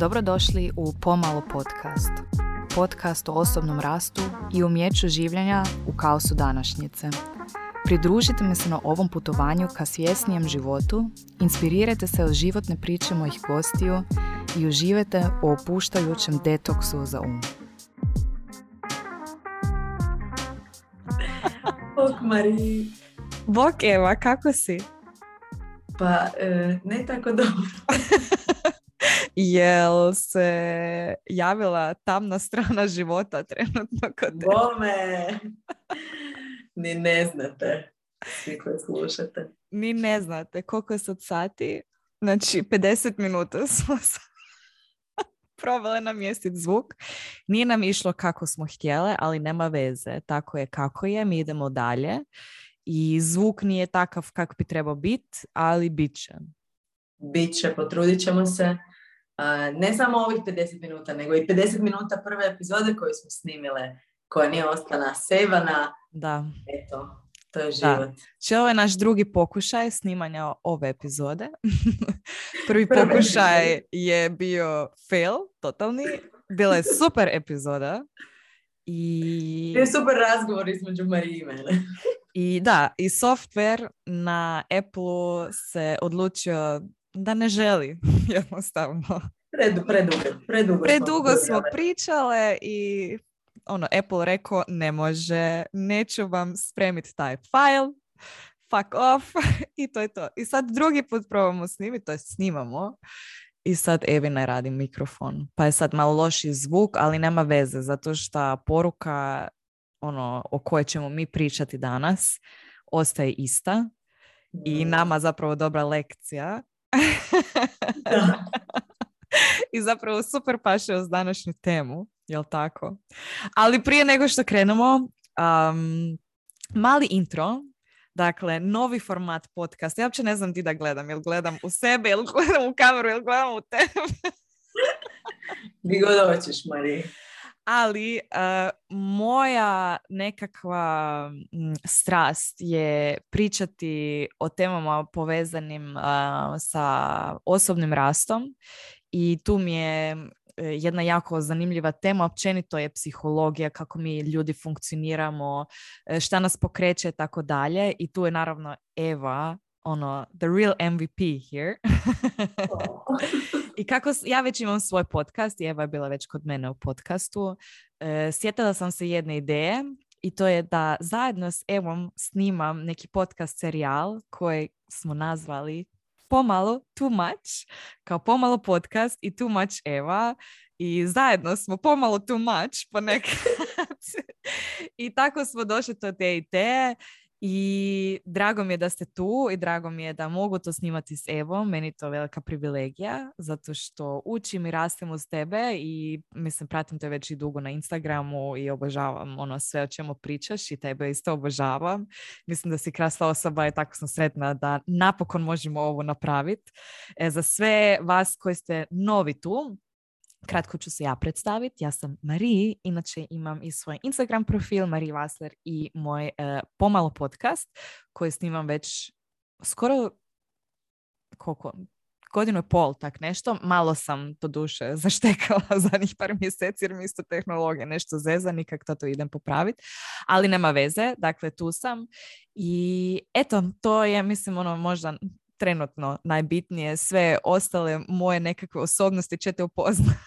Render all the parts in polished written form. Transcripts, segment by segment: Dobrodošli u Pomalo podcast. Podcast o osobnom rastu i umijeću življenja u kaosu današnjice. Pridružite mi se na ovom putovanju ka svjesnijem životu, inspirirajte se od životne priče mojih gostiju i uživajte u opuštajućem detoksu za um. Bok Marie. Bok Eva, kako si? Pa ne tako dobro. Jel se javila tamna strana života trenutno kod te? Bome! Ni ne znate. Svi koji slušate. Ni ne znate. Koliko je sad sati? Znači, 50 minuta smo probale namjestiti zvuk. Nije nam išlo kako smo htjele, ali nema veze. Tako je kako je. Mi idemo dalje. I zvuk nije takav kak bi trebao biti, ali bit će. Biće, potrudit ćemo se. Ne samo ovih 50 minuta, nego i 50 minuta prve epizode koju smo snimile, koja nije ostala sevana. Da. Eto, to je život. Ovo je naš drugi pokušaj snimanja ove epizode. Prvi pokušaj je bio fail, totalni. Bila je super epizoda. I... je super razgovor između Marije i mene. I da, i software na Apple-u se odlučio da ne želi, jednostavno. Predugo smo pričale i ono, Apple rekao ne može, neću vam spremiti taj file, fuck off, i to je to. I sad drugi put probamo snimiti, to je snimamo. I sad Evi ne radi mikrofon. Pa je sad malo loši zvuk, ali nema veze, zato što poruka ono, o kojoj ćemo mi pričati danas ostaje ista i nama zapravo dobra lekcija. I zapravo super paše uz današnju temu, jel tako? Ali prije nego što krenemo, mali intro. Dakle, novi format podcasta. Ja uopće ne znam di da gledam. Jel gledam u sebe, jel gledam u kameru, jel gledam u tebe? Gdje god hoćeš, Marije. Ali moja nekakva strast je pričati o temama povezanim sa osobnim rastom i tu mi je jedna jako zanimljiva tema, općenito je psihologija, kako mi ljudi funkcioniramo, šta nas pokreće i tako dalje. I tu je naravno Eva, ono, the real MVP here. I kako ja već imam svoj podcast i Eva je bila već kod mene u podcastu, sjetila sam se jedne ideje i to je da zajedno s Evom snimam neki podcast serijal koji smo nazvali Pomalo Too Much, kao Pomalo podcast i Too Much Eva, i zajedno smo pomalo too much ponekad. I tako smo došli do te ideje. I drago mi je da ste tu i drago mi je da mogu to snimati s Evom. Meni je to velika privilegija zato što učim i rastim uz tebe i mislim pratim te već i dugo na Instagramu i obožavam ono sve o čemu pričaš i tebe isto obožavam. Mislim da si krasna osoba i tako sam sretna da napokon možemo ovo napraviti. Za sve vas koji ste novi tu, kratko ću se ja predstaviti. Ja sam Marie, inače imam i svoj Instagram profil Marie Vasler i moj Pomalo podcast koji snimam već skoro koliko? Godinu i pol, tak nešto. Malo sam to duše zaštekala zadnjih par mjeseci jer mi isto tehnologija nešto zeza, nikak to idem popraviti. Ali nema veze, dakle tu sam. I eto, to je mislim ono možda... trenutno najbitnije, sve ostale moje nekakve osobnosti ćete upoznati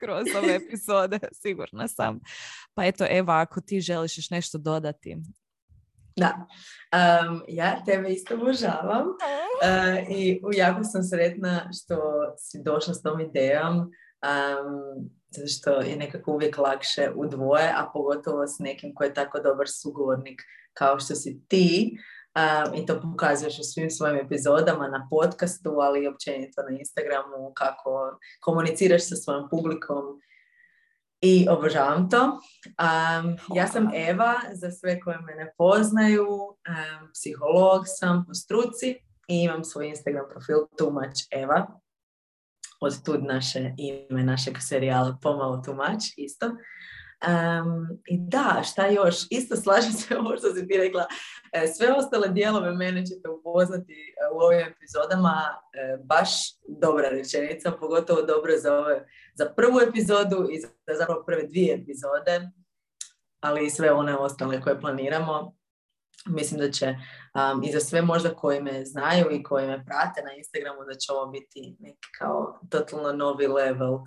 kroz ove epizode, sigurna sam. Pa eto, Eva, ako ti želiš još nešto dodati. Da, ja tebe isto obožavam i jako sam sretna što si došla s tom idejom, zato što je nekako uvijek lakše u dvoje, a pogotovo s nekim koji je tako dobar sugovornik kao što si ti. I to pokazuješ u svim svojim epizodama na podcastu, ali i općenito na Instagramu, kako komuniciraš sa svojom publikom i obožavam to. Ja sam Eva, za sve koje me ne poznaju, psiholog sam po struci i imam svoj Instagram profil Too Much Eva, od tud naše ime našeg serijala Pomalo Too Much isto. I da, šta još? Isto slažem se ovo što si ti rekla. Sve ostale dijelove mene ćete upoznati u ovim epizodama. Baš dobra rečenica, pogotovo dobro za prvu epizodu i za zapravo prve dvije epizode, ali i sve one ostale koje planiramo. Mislim da će i za sve možda koji me znaju i koji me prate na Instagramu, da će ovo biti neki kao totalno novi level.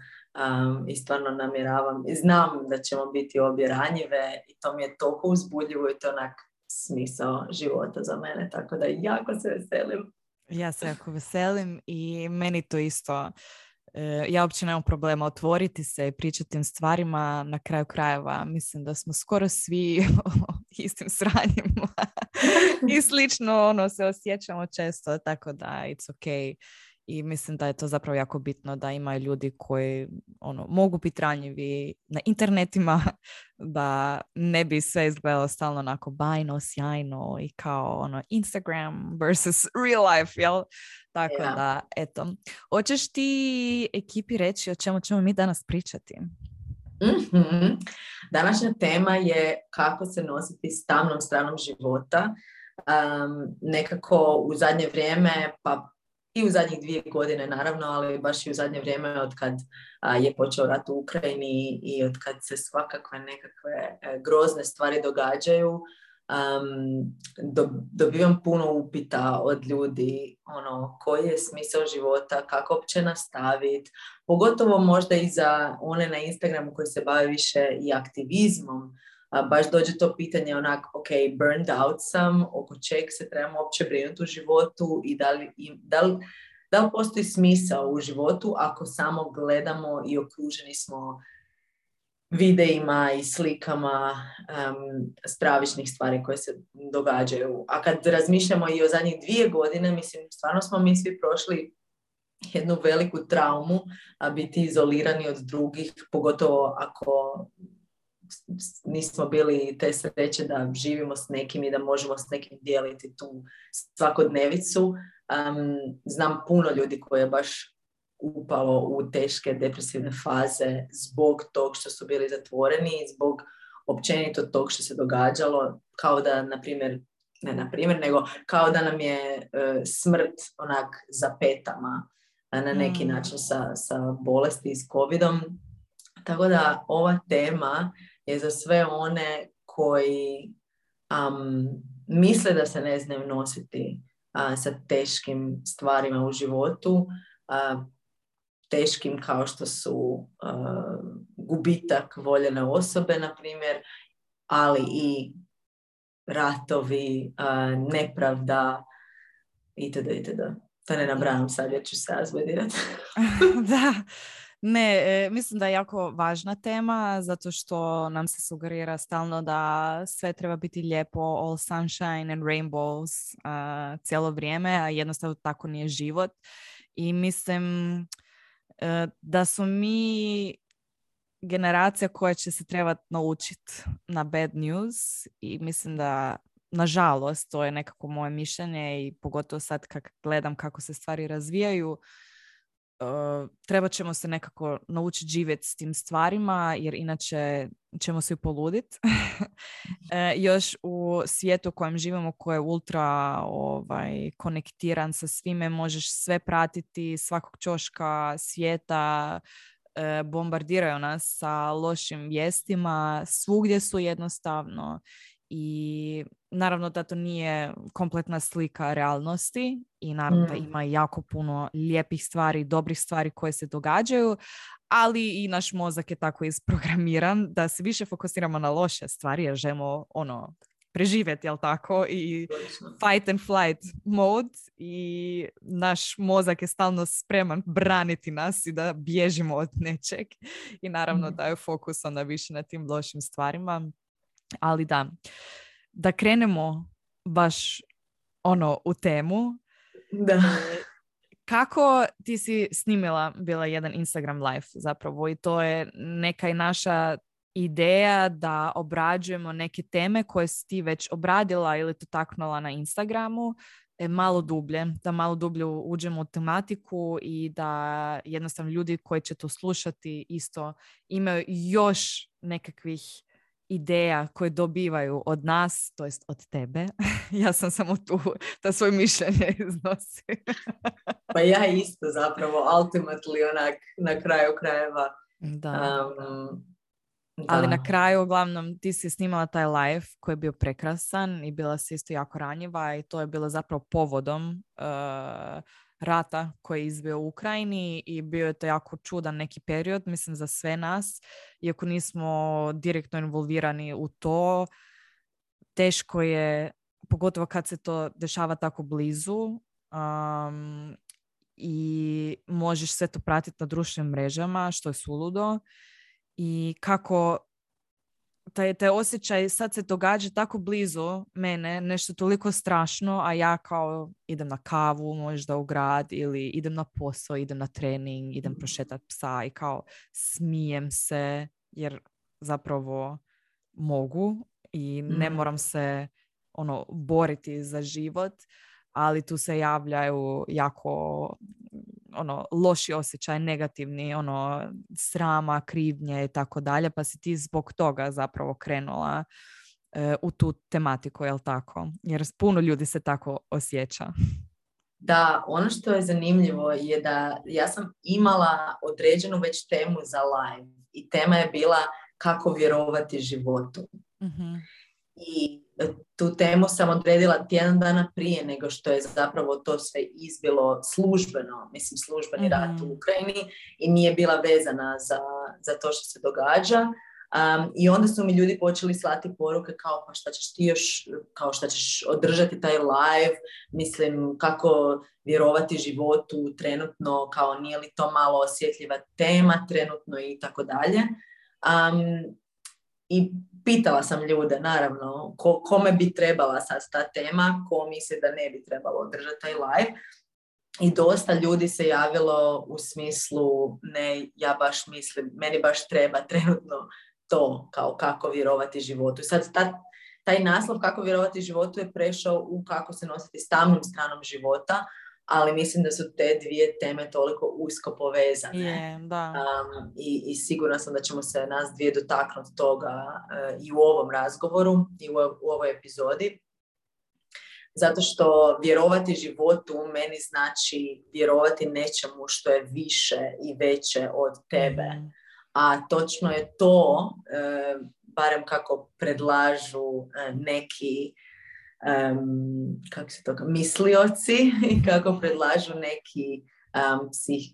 I stvarno namjeravam i znam da ćemo biti obje ranjive i to mi je toliko uzbudljivo i to je onak smisao života za mene, tako da jako se veselim. Ja se jako veselim i meni to isto. Ja uopće nemam problema otvoriti se i pričati tim stvarima, na kraju krajeva mislim da smo skoro svi istim sranjima i slično ono se osjećamo često, tako da it's okay. I mislim da je to zapravo jako bitno da imaju ljudi koji ono, mogu biti ranjivi na internetima, da ne bi sve izgledalo stalno onako bajno, sjajno i kao ono Instagram versus real life, jel? Tako yeah. Da, eto. Hoćeš ti ekipi reći o čemu ćemo mi danas pričati? Mm-hmm. Današnja tema je kako se nositi s tamnom stranom života. Nekako u zadnje vrijeme, pa i u zadnjih 2 godine naravno, ali baš i u zadnje vrijeme od kad je počeo rat u Ukrajini i od kad se svakakve nekakve grozne stvari događaju, dobivam puno upita od ljudi ono, koji je smisao života, kako uopće nastaviti, pogotovo možda i za one na Instagramu koji se bave više i aktivizmom. Baš dođe to pitanje onak, ok, burned out sam, oko čeg se trebamo uopće brinuti u životu i da li postoji smisao u životu ako samo gledamo i okruženi smo videima i slikama stravičnih stvari koje se događaju. A kad razmišljamo i o zadnjih 2 godine, mislim, stvarno smo mi svi prošli jednu veliku traumu, a biti izolirani od drugih, pogotovo ako nismo bili te sreće da živimo s nekim i da možemo s nekim dijeliti tu svakodnevicu. Znam puno ljudi koji je baš upalo u teške depresivne faze zbog tog što su bili zatvoreni i zbog općenito tog što se događalo, kao da kao da nam je smrt onak za petama na neki način sa bolesti s covidom. Tako da ova tema je za sve one koji misle da se ne znaju nositi sa teškim stvarima u životu, teškim kao što su gubitak voljene osobe, na primjer, ali i ratovi, nepravda itd. To ne nabrajam sad, jer ću se razbodirati. Da. Ne, mislim da je jako važna tema zato što nam se sugerira stalno da sve treba biti lijepo, all sunshine and rainbows cijelo vrijeme, a jednostavno tako nije život. I mislim da su mi generacija koja će se trebati naučiti na bad news i mislim da, nažalost, to je nekako moje mišljenje i pogotovo sad kad gledam kako se stvari razvijaju, trebat ćemo se nekako naučiti živjeti s tim stvarima jer inače ćemo se poluditi. Još u svijetu u kojem živimo, koji je ultra konektiran sa svime, možeš sve pratiti, svakog ćoška svijeta, bombardiraju nas sa lošim vijestima, svugdje su jednostavno. I naravno da to nije kompletna slika realnosti i naravno da ima jako puno lijepih stvari, dobrih stvari koje se događaju, ali i naš mozak je tako isprogramiran da se više fokusiramo na loše stvari jer želimo ono, preživjeti, jel tako? I fight and flight mode i naš mozak je stalno spreman braniti nas i da bježimo od nečeg i naravno da je fokus onda više na tim lošim stvarima. Ali da krenemo baš ono u temu. Da. Kako ti si snimila bila jedan Instagram live zapravo i to je neka i naša ideja da obrađujemo neke teme koje si ti već obradila ili to taknula na Instagramu malo dublje, da malo dublje uđemo u tematiku i da jednostavno ljudi koji će to slušati isto imaju još nekakvih ideja koje dobivaju od nas, to jest od tebe. Ja sam samo tu da svoje mišljenje iznosim. Pa ja isto zapravo, ultimately onak na kraju krajeva. Da. Da. Ali na kraju, uglavnom, ti si snimala taj live koji je bio prekrasan i bila si isto jako ranjiva i to je bilo zapravo povodom rata koji je izbio u Ukrajini i bio je to jako čudan neki period, mislim, za sve nas. Iako nismo direktno involvirani u to, teško je, pogotovo kad se to dešava tako blizu, i možeš sve to pratiti na društvenim mrežama, što je suludo. I kako taj osjećaj sad se događa tako blizu mene, nešto toliko strašno, a ja kao idem na kavu možda u grad ili idem na posao, idem na trening, idem prošetati psa i kao smijem se jer zapravo mogu i ne moram se boriti za život, ali tu se javljaju jako loši osjećaj, negativni, srama, krivnje i tako dalje, pa si ti zbog toga zapravo krenula u tu tematiku, jel tako? Jer puno ljudi se tako osjeća. Da, ono što je zanimljivo je da ja sam imala određenu već temu za live i tema je bila kako vjerovati životu. Mm-hmm. I tu temu sam odredila tjedan dana prije nego što je zapravo to sve izbilo službeno, mislim službeni rat u Ukrajini i nije bila vezana za to što se događa. I onda su mi ljudi počeli slati poruke kao pa šta ćeš ti još, kao šta ćeš održati taj live, mislim kako vjerovati životu trenutno, kao nije li to malo osjetljiva tema trenutno i tako dalje. I pitala sam ljude, naravno, kome bi trebala sad ta tema, ko misli da ne bi trebalo održati taj live. I dosta ljudi se javilo u smislu, ne, ja baš mislim, meni baš treba trenutno to, kao kako vjerovati životu. Sad taj naslov kako vjerovati životu je prešao u kako se nositi s tamnom stranom života, ali mislim da su te dvije teme toliko usko povezane. Yeah, da. I sigurna sam da ćemo se nas dvije dotaknuti toga i u ovom razgovoru i u ovoj epizodi. Zato što vjerovati životu meni znači vjerovati nečemu što je više i veće od tebe. A točno je to, barem kako predlažu neki kako se toga, mislioci i kako predlažu neki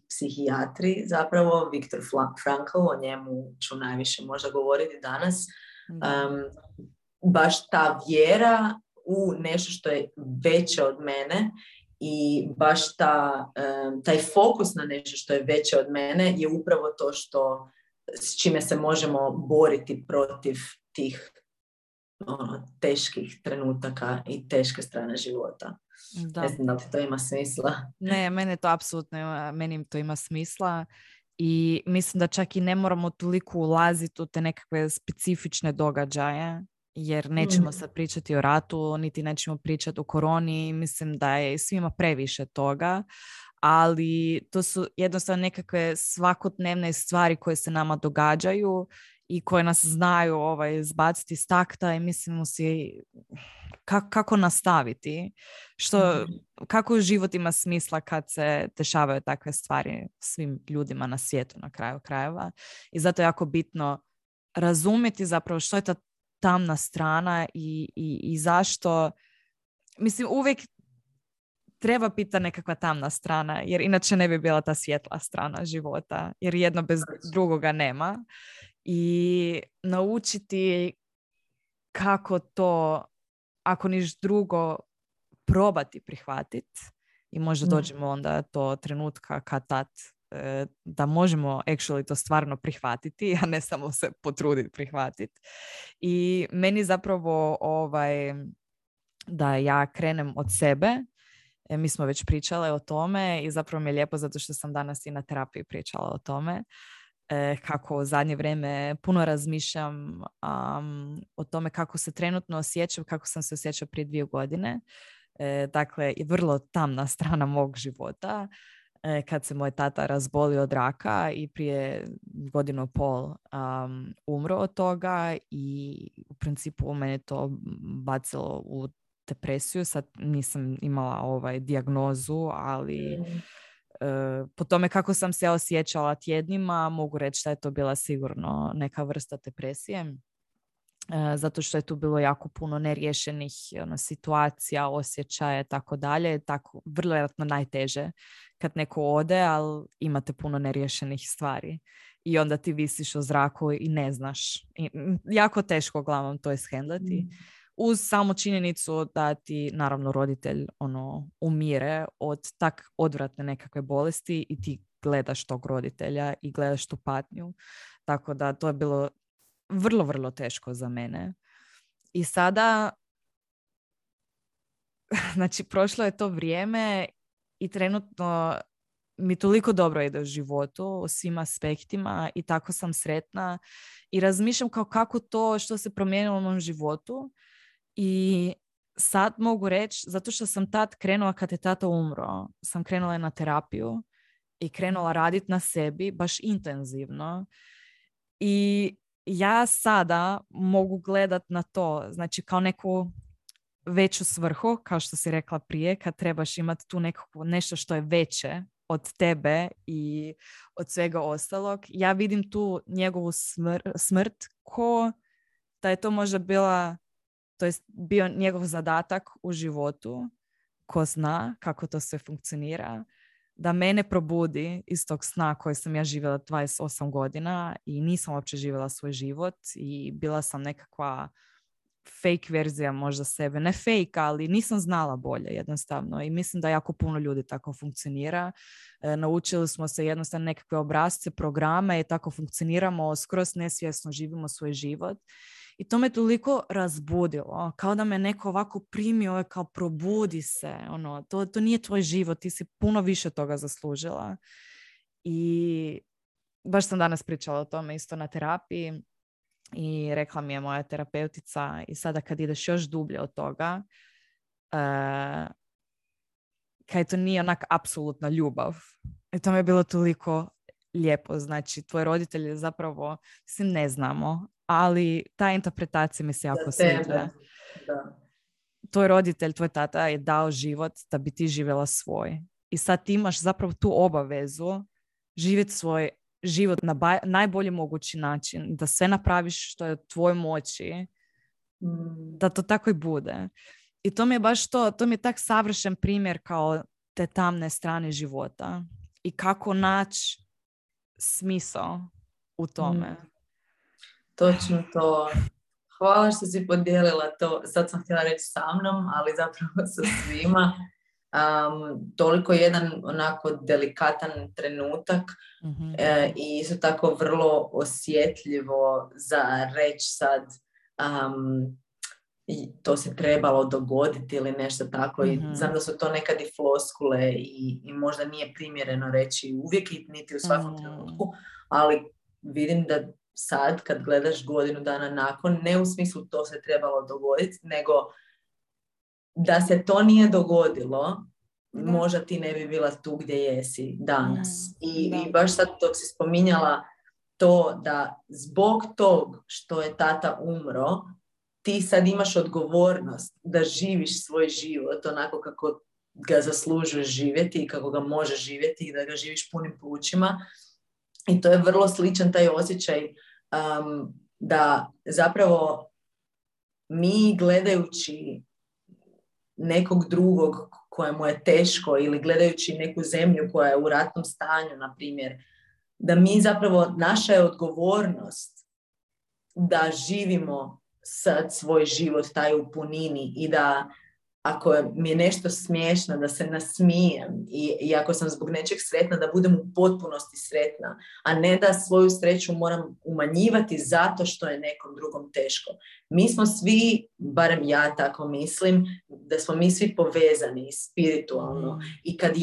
psihijatri, zapravo Viktor Frankl, o njemu ću najviše možda govoriti danas, baš ta vjera u nešto što je veće od mene i baš taj fokus na nešto što je veće od mene je upravo to što s čime se možemo boriti protiv tih teških trenutaka i teške strane života. Da. Ne znam da li to ima smisla. Ne, meni to ima smisla i mislim da čak i ne moramo toliko ulaziti u te nekakve specifične događaje jer nećemo sad pričati o ratu, niti nećemo pričati o koroni. Mislim da je svima previše toga, ali to su jednostavno nekakve svakodnevne stvari koje se nama događaju i koje nas znaju zbaciti iz takta i mislimo si kako nastaviti, kako život ima smisla kad se dešavaju takve stvari svim ljudima na svijetu na kraju krajeva. I zato je jako bitno razumjeti zapravo što je ta tamna strana i zašto, mislim, uvijek treba biti nekakva tamna strana, jer inače ne bi bila ta svjetla strana života, jer jedno bez drugoga nema. I naučiti kako to, ako niš drugo, probati prihvatiti i možda dođemo onda do trenutka kad tad da možemo actually to stvarno prihvatiti, a ne samo se potruditi prihvatiti. I meni zapravo da ja krenem od sebe, mi smo već pričale o tome i zapravo mi je lijepo zato što sam danas i na terapiji pričala o tome. Kako u zadnje vrijeme puno razmišljam o tome kako se trenutno osjećam, kako sam se osjećala prije 2 godine. dakle, vrlo tamna strana mog života, kad se moj tata razbolio od raka i prije godinu i pol umro od toga, i u principu mene to bacilo u depresiju. Sad nisam imala dijagnozu, ali po tome kako sam se osjećala tjednima, mogu reći da je to bila sigurno neka vrsta depresije. Zato što je tu bilo jako puno neriješenih situacija, osjećaja i tako dalje. Tako, vrlo vjerojatno najteže kad neko ode, ali imate puno neriješenih stvari. I onda ti visiš o zraku i ne znaš. I jako teško glavom to ishendlati. Uz samo činjenicu da ti, naravno, roditelj umire od tak odvratne nekakve bolesti i ti gledaš tog roditelja i gledaš tu patnju. Tako da to je bilo vrlo, vrlo teško za mene. I sada, znači, prošlo je to vrijeme i trenutno mi toliko dobro ide u životu u svim aspektima i tako sam sretna. I razmišljam kako to što se promijenilo u mom životu. I sad mogu reći, zato što sam tad krenula, kad je tata umro, sam krenula na terapiju i krenula raditi na sebi baš intenzivno. I ja sada mogu gledati na to, znači, kao neku veću svrhu, kao što si rekla prije, kad trebaš imati tu nešto što je veće od tebe i od svega ostalog. Ja vidim tu njegovu smrt ko da je to možda bio njegov zadatak u životu, ko zna kako to sve funkcionira, da mene probudi iz tog sna koji sam ja živjela 28 godina i nisam uopće živjela svoj život i bila sam nekakva fake verzija možda sebe. Ne fake, ali nisam znala bolje jednostavno, i mislim da jako puno ljudi tako funkcionira. Naučili smo se jednostavno nekakve obrasce, programe i tako funkcioniramo, skroz nesvjesno živimo svoj život. I to me toliko razbudilo, kao da me neko ovako primio, kao probudi se, to nije tvoj život, ti si puno više toga zaslužila. I baš sam danas pričala o tome isto na terapiji i rekla mi je moja terapeutica, i sada kad ideš još dublje od toga, kaj to nije onak apsolutna ljubav. I to mi je bilo toliko lijepo, znači, tvoj roditelj je zapravo, mislim, ne znamo, ali ta interpretacija mi se jako sviđa. Tvoj roditelj, tvoj tata je dao život da bi ti živjela svoj. I sad ti imaš zapravo tu obavezu živjeti svoj život na najbolji mogući način, da sve napraviš što je u tvojoj moći, da to tako i bude. I to mi je baš to mi je tak savršen primjer kao te tamne strane života i kako naći smisao u tome. Točno to. Hvala što si podijelila to. Sad sam htjela reći sa mnom, ali zapravo sa svima. Toliko jedan onako delikatan trenutak, i isto tako vrlo osjetljivo za reći sad to se trebalo dogoditi ili nešto tako. I znam da su to nekad i floskule i možda nije primjereno reći uvijek niti u svakom trenutku, ali vidim da sad kad gledaš godinu dana nakon, ne u smislu to se trebalo dogoditi, nego da se to nije dogodilo, možda ti ne bi bila tu gdje jesi danas. I baš sad dok si spominjala to da zbog tog što je tata umro, ti sad imaš odgovornost da živiš svoj život onako kako ga zaslužuješ živjeti i kako ga možeš živjeti, i da ga živiš punim plućima. I to je vrlo sličan taj osjećaj da zapravo mi, gledajući nekog drugog kojemu je teško, ili gledajući neku zemlju koja je u ratnom stanju, na primjer, da mi zapravo, naša je odgovornost da živimo sad svoj život taj u punini, i da ako mi je nešto smiješno, da se nasmijem, i ako sam zbog nečeg sretna, da budem u potpunosti sretna, a ne da svoju sreću moram umanjivati zato što je nekom drugom teško. Mi smo svi, barem ja tako mislim, da smo mi svi povezani spiritualno, i kad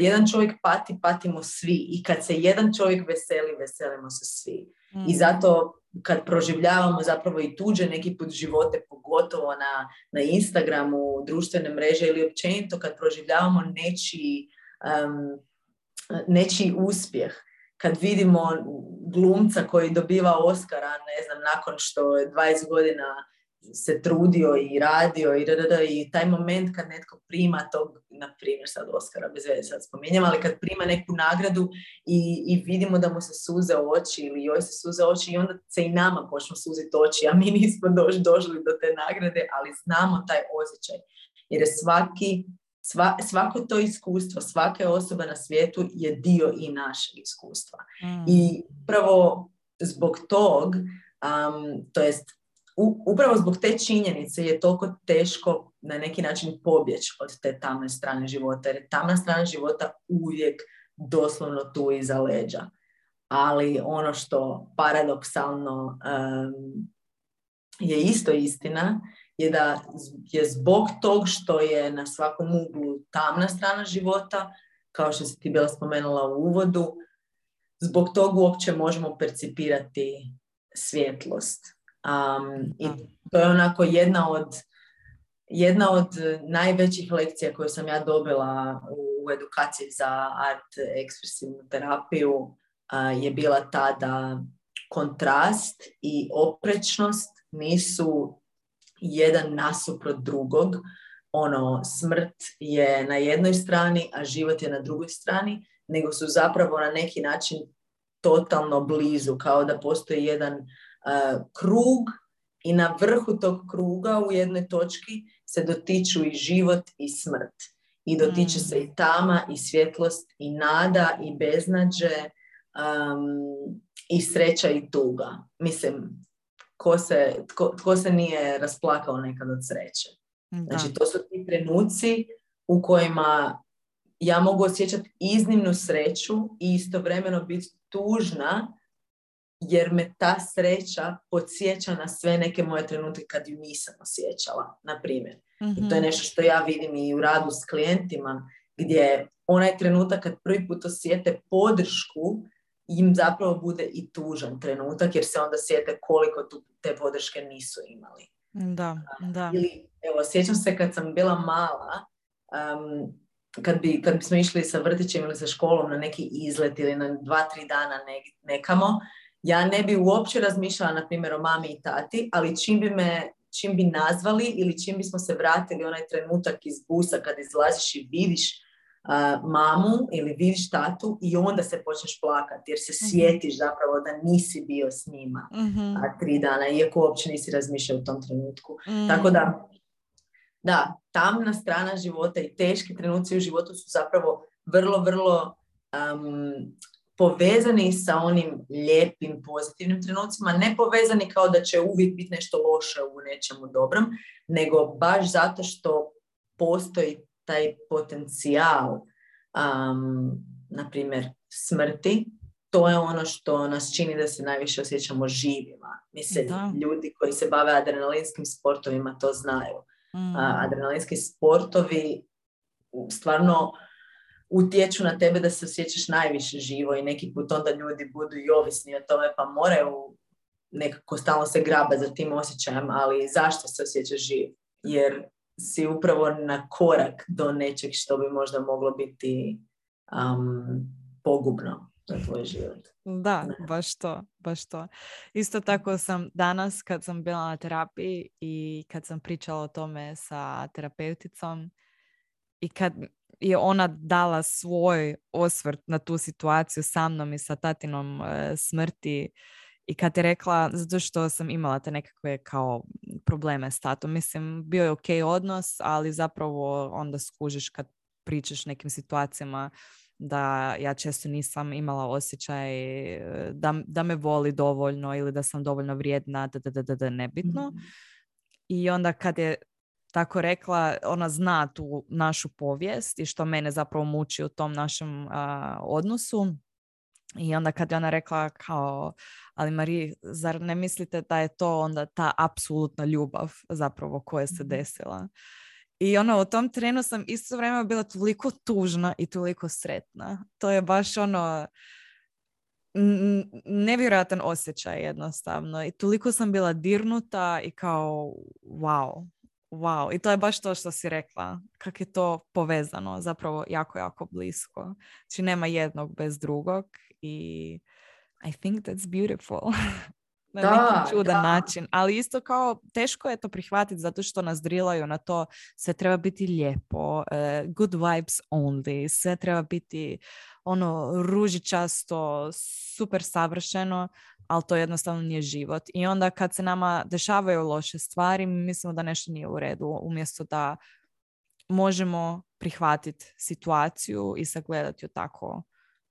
jedan čovjek pati, patimo svi, i kad se jedan čovjek veseli, veselimo se svi. I zato kad proživljavamo zapravo i tuđe neki put živote, pogotovo na Instagramu, društvene mreže ili općenito kad proživljavamo nečiji uspjeh. Kad vidimo glumca koji dobiva Oscara, ne znam, nakon što je 20 godina se trudio i radio i taj moment kad netko prima tog, na primjer sad Oscara, bez veze sad spominjem, ali kad prima neku nagradu i vidimo da mu se suze oči ili joj se suze oči i onda se i nama počnu suziti oči, a mi nismo došli do te nagrade, ali znamo taj osjećaj. Jer je svako to iskustvo, svake osobe na svijetu je dio i našeg iskustva. I upravo zbog tog, upravo zbog te činjenice je toliko teško na neki način pobjeći od te tamne strane života, jer je tamna strana života uvijek doslovno tu iza leđa. Ali ono što paradoksalno je isto istina je da je zbog tog što je na svakom uglu tamna strana života, kao što si ti bila spomenula u uvodu, zbog toga uopće možemo percipirati svjetlost. I to je onako jedna od najvećih lekcija koju sam ja dobila u edukaciji za art ekspresivnu terapiju je bila ta da kontrast i oprečnost nisu jedan nasuprot drugog. Ono, smrt je na jednoj strani, a život je na drugoj strani, nego su zapravo na neki način totalno blizu, kao da postoji jedan krug i na vrhu tog kruga u jednoj točki se dotiču i život i smrt. I dotiče se i tama i svjetlost i nada i beznađe i sreća i tuga. Mislim, tko se nije rasplakao nekad od sreće? Znači, to su ti trenuci u kojima ja mogu osjećati iznimnu sreću i istovremeno biti tužna jer me ta sreća podsjeća na sve neke moje trenutke kad ju nisam osjećala, na primjer. I to je nešto što ja vidim i u radu s klijentima, gdje onaj trenutak kad prvi put osjete podršku, im zapravo bude i tužan trenutak, jer se onda sjete koliko te podrške nisu imali. Da. Ili, evo, sjećam se kad sam bila mala, kad bismo išli sa vrtićem ili sa školom na neki izlet ili na 2-3 dana nekamo, ja ne bi uopće razmišljala, na primjer, o mami i tati, ali čim bi nazvali ili čim bismo se vratili onaj trenutak iz busa kad izlaziš i vidiš mamu ili vidiš tatu i onda se počneš plakati jer se sjetiš zapravo da nisi bio s njima 3 dana, iako uopće nisi razmišljao u tom trenutku. Tako da, tamna strana života i teški trenuci u životu su zapravo vrlo, vrlo povezani sa onim lijepim, pozitivnim trenucima, ne povezani kao da će uvijek biti nešto loše u nečemu dobrom, nego baš zato što postoji taj potencijal, na primjer, smrti. To je ono što nas čini da se najviše osjećamo živima. Mislim, ljudi koji se bave adrenalinskim sportovima to znaju. Adrenalinski sportovi stvarno utječu na tebe da se osjećaš najviše živo i neki put onda ljudi budu i ovisni o tome pa moraju nekako stalno se graba za tim osjećajem, ali zašto se osjećaš živ? Jer si upravo na korak do nečeg što bi možda moglo biti pogubno za tvoj život. Da, baš to. Isto tako sam danas kad sam bila na terapiji i kad sam pričala o tome sa terapeuticom i kad je ona dala svoj osvrt na tu situaciju sa mnom i sa tatinom smrti i kad je rekla, zato što sam imala te nekakve kao probleme s tatom, mislim, bio je okej odnos, ali zapravo onda skužiš kad pričaš nekim situacijama da ja često nisam imala osjećaj da me voli dovoljno ili da sam dovoljno vrijedna, da nebitno. I onda kad je tako rekla, ona zna tu našu povijest i što mene zapravo muči u tom našem odnosu. I onda kad je ona rekla kao, ali Marie, zar ne mislite da je to onda ta apsolutna ljubav zapravo koja se desila? I ono, u tom trenu sam isto vrijeme bila toliko tužna i toliko sretna. To je baš ono, nevjerojatan osjećaj jednostavno. I toliko sam bila dirnuta i kao wow. I to je baš to što si rekla. Kako je to povezano, zapravo jako, jako blisko. Znači nema jednog bez drugog i I think that's beautiful. Na neki čudan način. Ali isto kao teško je to prihvatiti zato što nas drilaju na to sve treba biti lijepo, good vibes only, sve treba biti ono ružičasto, super savršeno, ali to jednostavno nije život. I onda kad se nama dešavaju loše stvari, mislimo da nešto nije u redu, umjesto da možemo prihvatiti situaciju i sagledati ju tako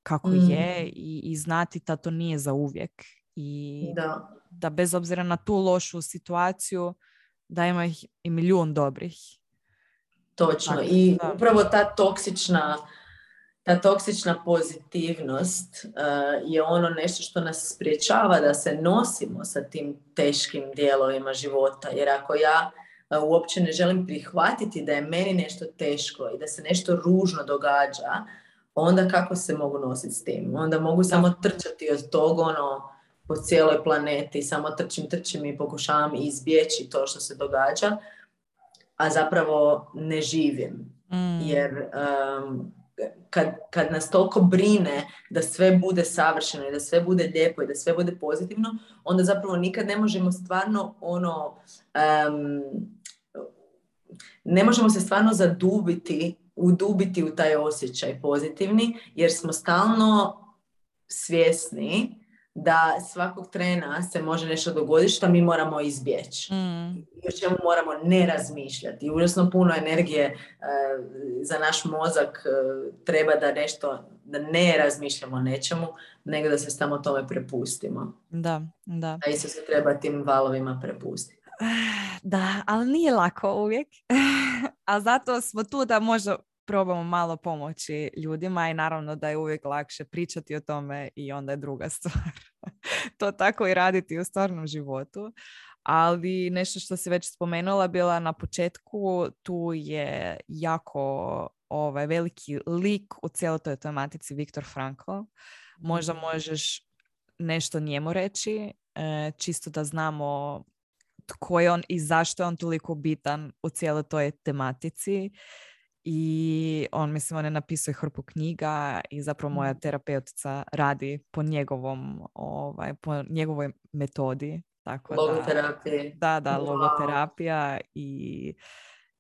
kako je i znati da to nije za uvijek. I da bez obzira na tu lošu situaciju, da ima ih i milijun dobrih. Točno. Tako, i upravo ta toksična pozitivnost je ono nešto što nas sprječava da se nosimo sa tim teškim dijelovima života. Jer ako ja uopće ne želim prihvatiti da je meni nešto teško i da se nešto ružno događa, onda kako se mogu nositi s tim? Onda mogu samo trčati od toga po cijeloj planeti, samo trčim i pokušavam izbjeći to što se događa, a zapravo ne živim. Jer kad nas toliko brine da sve bude savršeno i da sve bude lijepo i da sve bude pozitivno, onda zapravo nikad ne možemo stvarno ne možemo se stvarno udubiti u taj osjećaj pozitivni, jer smo stalno svjesni da svakog trena se može nešto dogoditi što mi moramo izbjeći. I o čemu moramo ne razmišljati. Užasno puno energije za naš mozak treba da ne razmišljamo o nečemu, nego da se samo tome prepustimo. Da. Da se treba tim valovima prepustiti. Da, ali nije lako uvijek. A zato smo tu da možda probamo malo pomoći ljudima i naravno da je uvijek lakše pričati o tome i onda je druga stvar. To tako i raditi u stvarnom životu. Ali nešto što si već spomenula bila na početku, tu je jako veliki lik u cijeloj toj tematici Viktor Frankl. Možda možeš nešto njemu reći, čisto da znamo tko je on i zašto je on toliko bitan u cijeloj toj tematici. I on je napisao hrpu knjiga i zapravo moja terapeutica radi po njegovoj metodi. Tako logoterapija. Da, logoterapija. I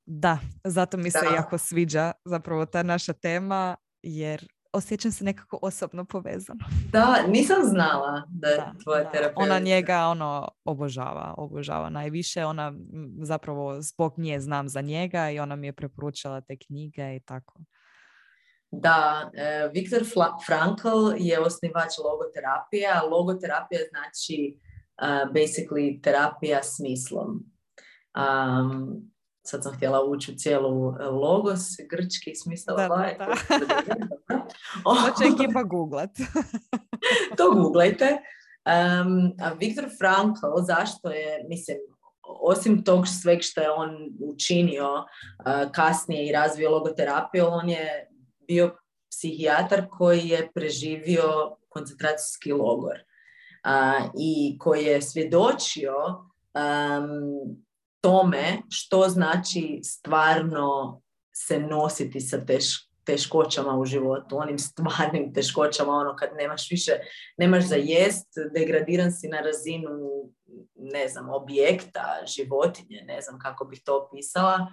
da, zato mi se jako sviđa zapravo ta naša tema, jer osjećam se nekako osobno povezano. Da, nisam znala da je tvoja terapeutica. Ona njega obožava najviše. Ona zapravo zbog nje znam za njega i ona mi je preporučala te knjige i tako. Da, Viktor Frankl je osnivač logoterapije, a logoterapija znači basically terapija smislom. Sad sam htjela ući u cijelu logos, grčki smisao. Da. Hoće ekipa googlat. To googlajte. A Viktor Frankl, zašto je, osim tog sveg što je on učinio kasnije i razvio logoterapiju, on je bio psihijatar koji je preživio koncentracijski logor i koji je svjedočio tome što znači stvarno se nositi sa teškoćama u životu, onim stvarnim teškoćama, kad nemaš za jest, degradiran si na razinu, objekta, životinje, ne znam kako bih to opisala.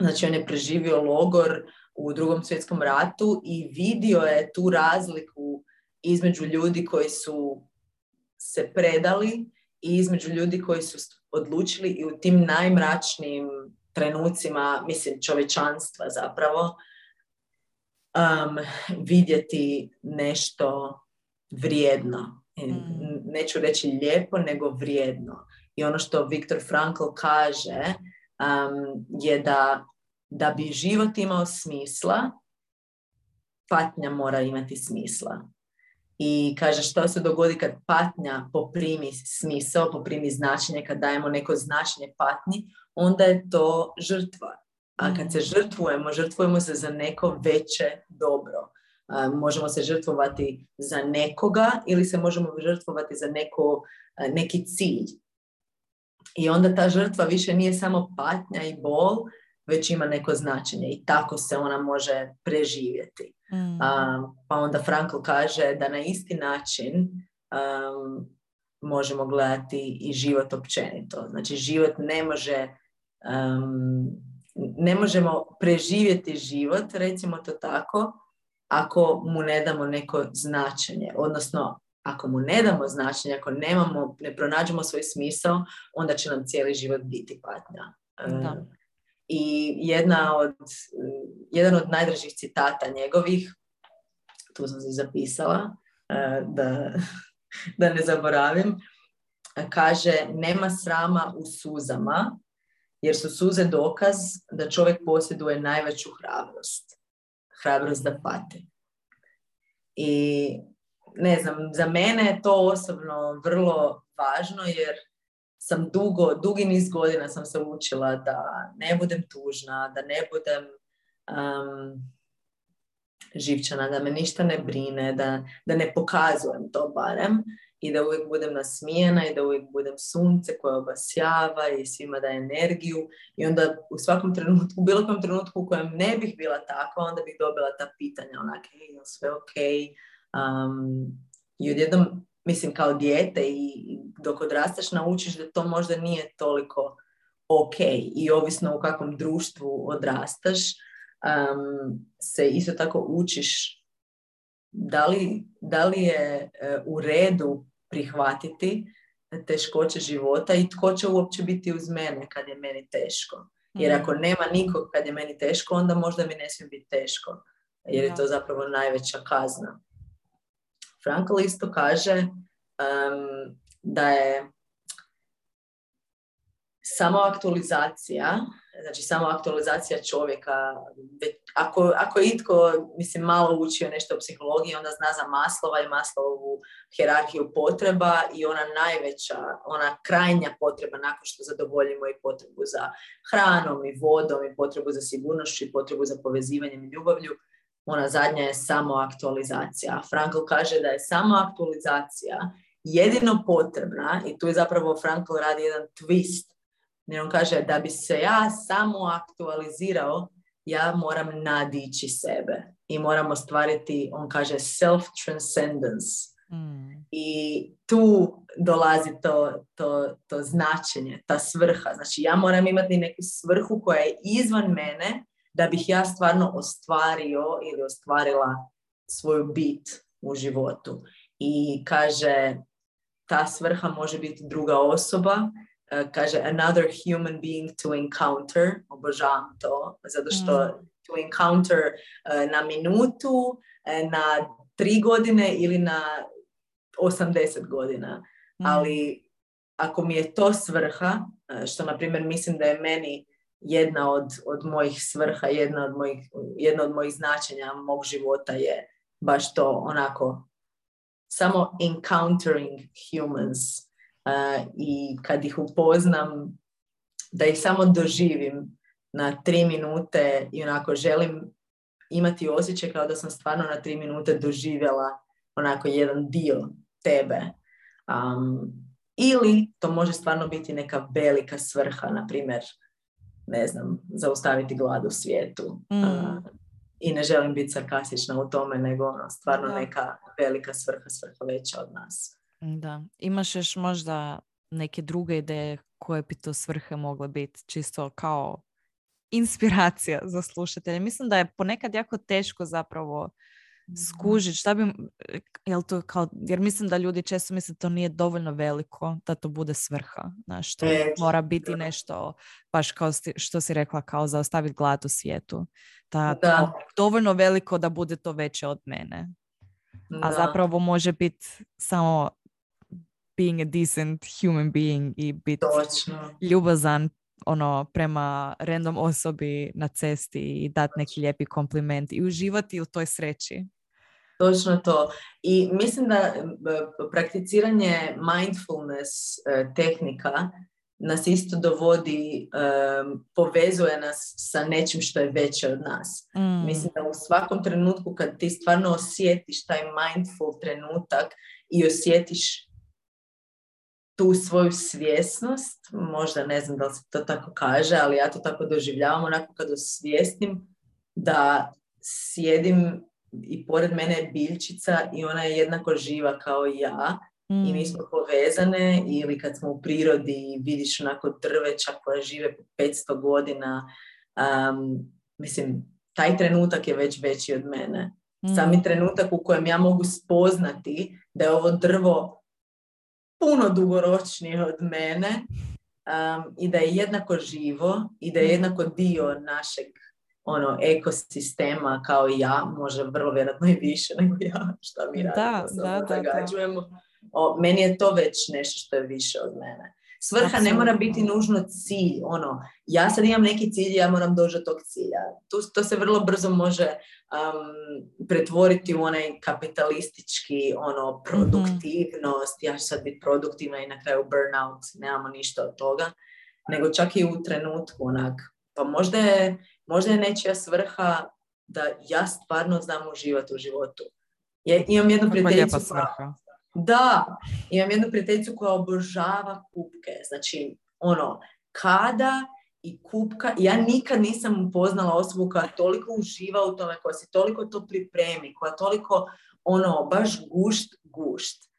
Znači on je preživio logor u Drugom svjetskom ratu i vidio je tu razliku između ljudi koji su se predali i između ljudi koji su odlučili i u tim najmračnijim trenucima, čovječanstva zapravo, vidjeti nešto vrijedno. Neću reći lijepo, nego vrijedno. I ono što Viktor Frankl kaže je da bi život imao smisla, patnja mora imati smisla. I kaže što se dogodi kad patnja poprimi smisao, poprimi značenje, kad dajemo neko značenje patnji, onda je to žrtva. A kad se žrtvujemo se za neko veće dobro. možemo se žrtvovati za nekoga ili se možemo žrtvovati za neki cilj. I onda ta žrtva više nije samo patnja i bol, već ima neko značenje i tako se ona može preživjeti. Pa onda Frankl kaže da na isti način možemo gledati i život općenito. Znači, život ne može, ne možemo preživjeti život, recimo to tako, ako mu ne damo neko značenje. Odnosno, ako mu ne damo značenje, ako ne pronađemo svoj smisao, onda će nam cijeli život biti patnja. I jedan od najdražih citata njegovih, tu sam si zapisala, da ne zaboravim, kaže: nema srama u suzama, jer su suze dokaz da čovjek posjeduje najveću hrabrost. Hrabrost da pati. I ne znam, za mene je to osobno vrlo važno, jer sam dugi niz godina sam se učila da ne budem tužna, da ne budem živčana, da me ništa ne brine, da ne pokazujem to barem i da uvijek budem nasmijena i da uvijek budem sunce koje obasjava i svima daje energiju, i onda u svakom trenutku, u bilo kom trenutku u kojem ne bih bila takva, onda bih dobila ta pitanja onake, je li sve ok? I odjednom, mislim, kao dijete i dok odrastaš naučiš da to možda nije toliko ok, i ovisno u kakvom društvu odrastaš, se isto tako učiš da li je u redu prihvatiti teškoće života i tko će uopće biti uz mene kad je meni teško. Jer ako nema nikog kad je meni teško, onda možda mi ne smije biti teško, jer je to zapravo najveća kazna. Frankl isto kaže da je samo aktualizacija čovjeka, ako itko, mislim, malo učio nešto o psihologiji, onda zna za Maslova i Maslovu hijerarhiju potreba, i ona najveća, ona krajnja potreba nakon što zadovoljimo i potrebu za hranom i vodom i potrebu za sigurnošću i potrebu za povezivanjem i ljubavlju, ona zadnja je samoaktualizacija. Frankl kaže da je samoaktualizacija jedino potrebna, i tu je zapravo Frankl radi jedan twist. Jer on kaže, da bi se ja samoaktualizirao, ja moram nadići sebe i moram ostvariti, on kaže, self-transcendence. I tu dolazi to značenje, ta svrha. Znači, ja moram imati neku svrhu koja je izvan mene, da bih ja stvarno ostvario ili ostvarila svoju bit u životu. I kaže, ta svrha može biti druga osoba, kaže another human being to encounter, obožavam to, zato što to encounter na minutu, na 3 godine ili na 80 godina. Ali ako mi je to svrha, što na primjer mislim da je meni jedna od mojih svrha, jedna od mojih značenja mog života je baš to, onako samo encountering humans, i kad ih upoznam da ih samo doživim na 3 minute, i onako želim imati osjećaj kao da sam stvarno na 3 minute doživjela onako jedan dio tebe. Ili to može stvarno biti neka velika svrha, na primjer, ne znam, zaustaviti glad u svijetu. I ne želim biti sarkastična u tome, nego ono, stvarno neka velika svrha veća od nas. Da. Imaš još možda neke druge ideje koje bi to svrhe mogle biti, čisto kao inspiracija za slušatelje? Mislim da je ponekad jako teško zapravo skužiti šta bi, jel to kao, jer mislim da ljudi često misle to nije dovoljno veliko da to bude svrha, znaš, to mora biti nešto baš kao što si rekla, kao zaustaviti glad u svijetu, da dovoljno veliko da bude to veće od mene. A zapravo može biti samo being a decent human being i biti ljubazan, ono, prema random osobi na cesti i dati neki lijepi kompliment i uživati u toj sreći. Točno to. I mislim da prakticiranje mindfulness tehnika nas isto dovodi, povezuje nas sa nečim što je veće od nas. Mm. Mislim da u svakom trenutku kad ti stvarno osjetiš taj mindful trenutak i osjetiš tu svoju svjesnost, možda ne znam da li se to tako kaže, ali ja to tako doživljavam, onako kad osvijestim da sjedim i pored mene je biljčica i ona je jednako živa kao ja. Mm. I mi smo povezane, ili kad smo u prirodi i vidiš onako drveća koja žive po 500 godina, mislim, taj trenutak je već veći od mene. Mm. Sami trenutak u kojem ja mogu spoznati da je ovo drvo puno dugoročnije od mene, i da je jednako živo i da je jednako dio našeg ono ekosistema kao i ja, može vrlo vjerojatno i više nego ja, što mi radimo, zagađujemo. Meni je to već nešto što je više od mene. Svrha Absolutno. Ne mora biti nužno cilj. Ono, ja sad imam neki cilj, ja moram doći do tog cilja. To se vrlo brzo može pretvoriti u onaj kapitalistički ono, produktivnost. Mm-hmm. Ja ću sad biti produktivna i na kraju burnout. Nemamo ništa od toga. Nego čak i u trenutku onak. Pa možda je nečija svrha da ja stvarno znam uživati u životu. Ja imam jednu prijateljicu. Da, imam jednu prijateljicu koja obožava kupke. Znači, ono, kada i kupka, ja nikad nisam upoznala osobu koja toliko uživa u tome, koja se toliko to pripremi, koja toliko, ono, baš gušt.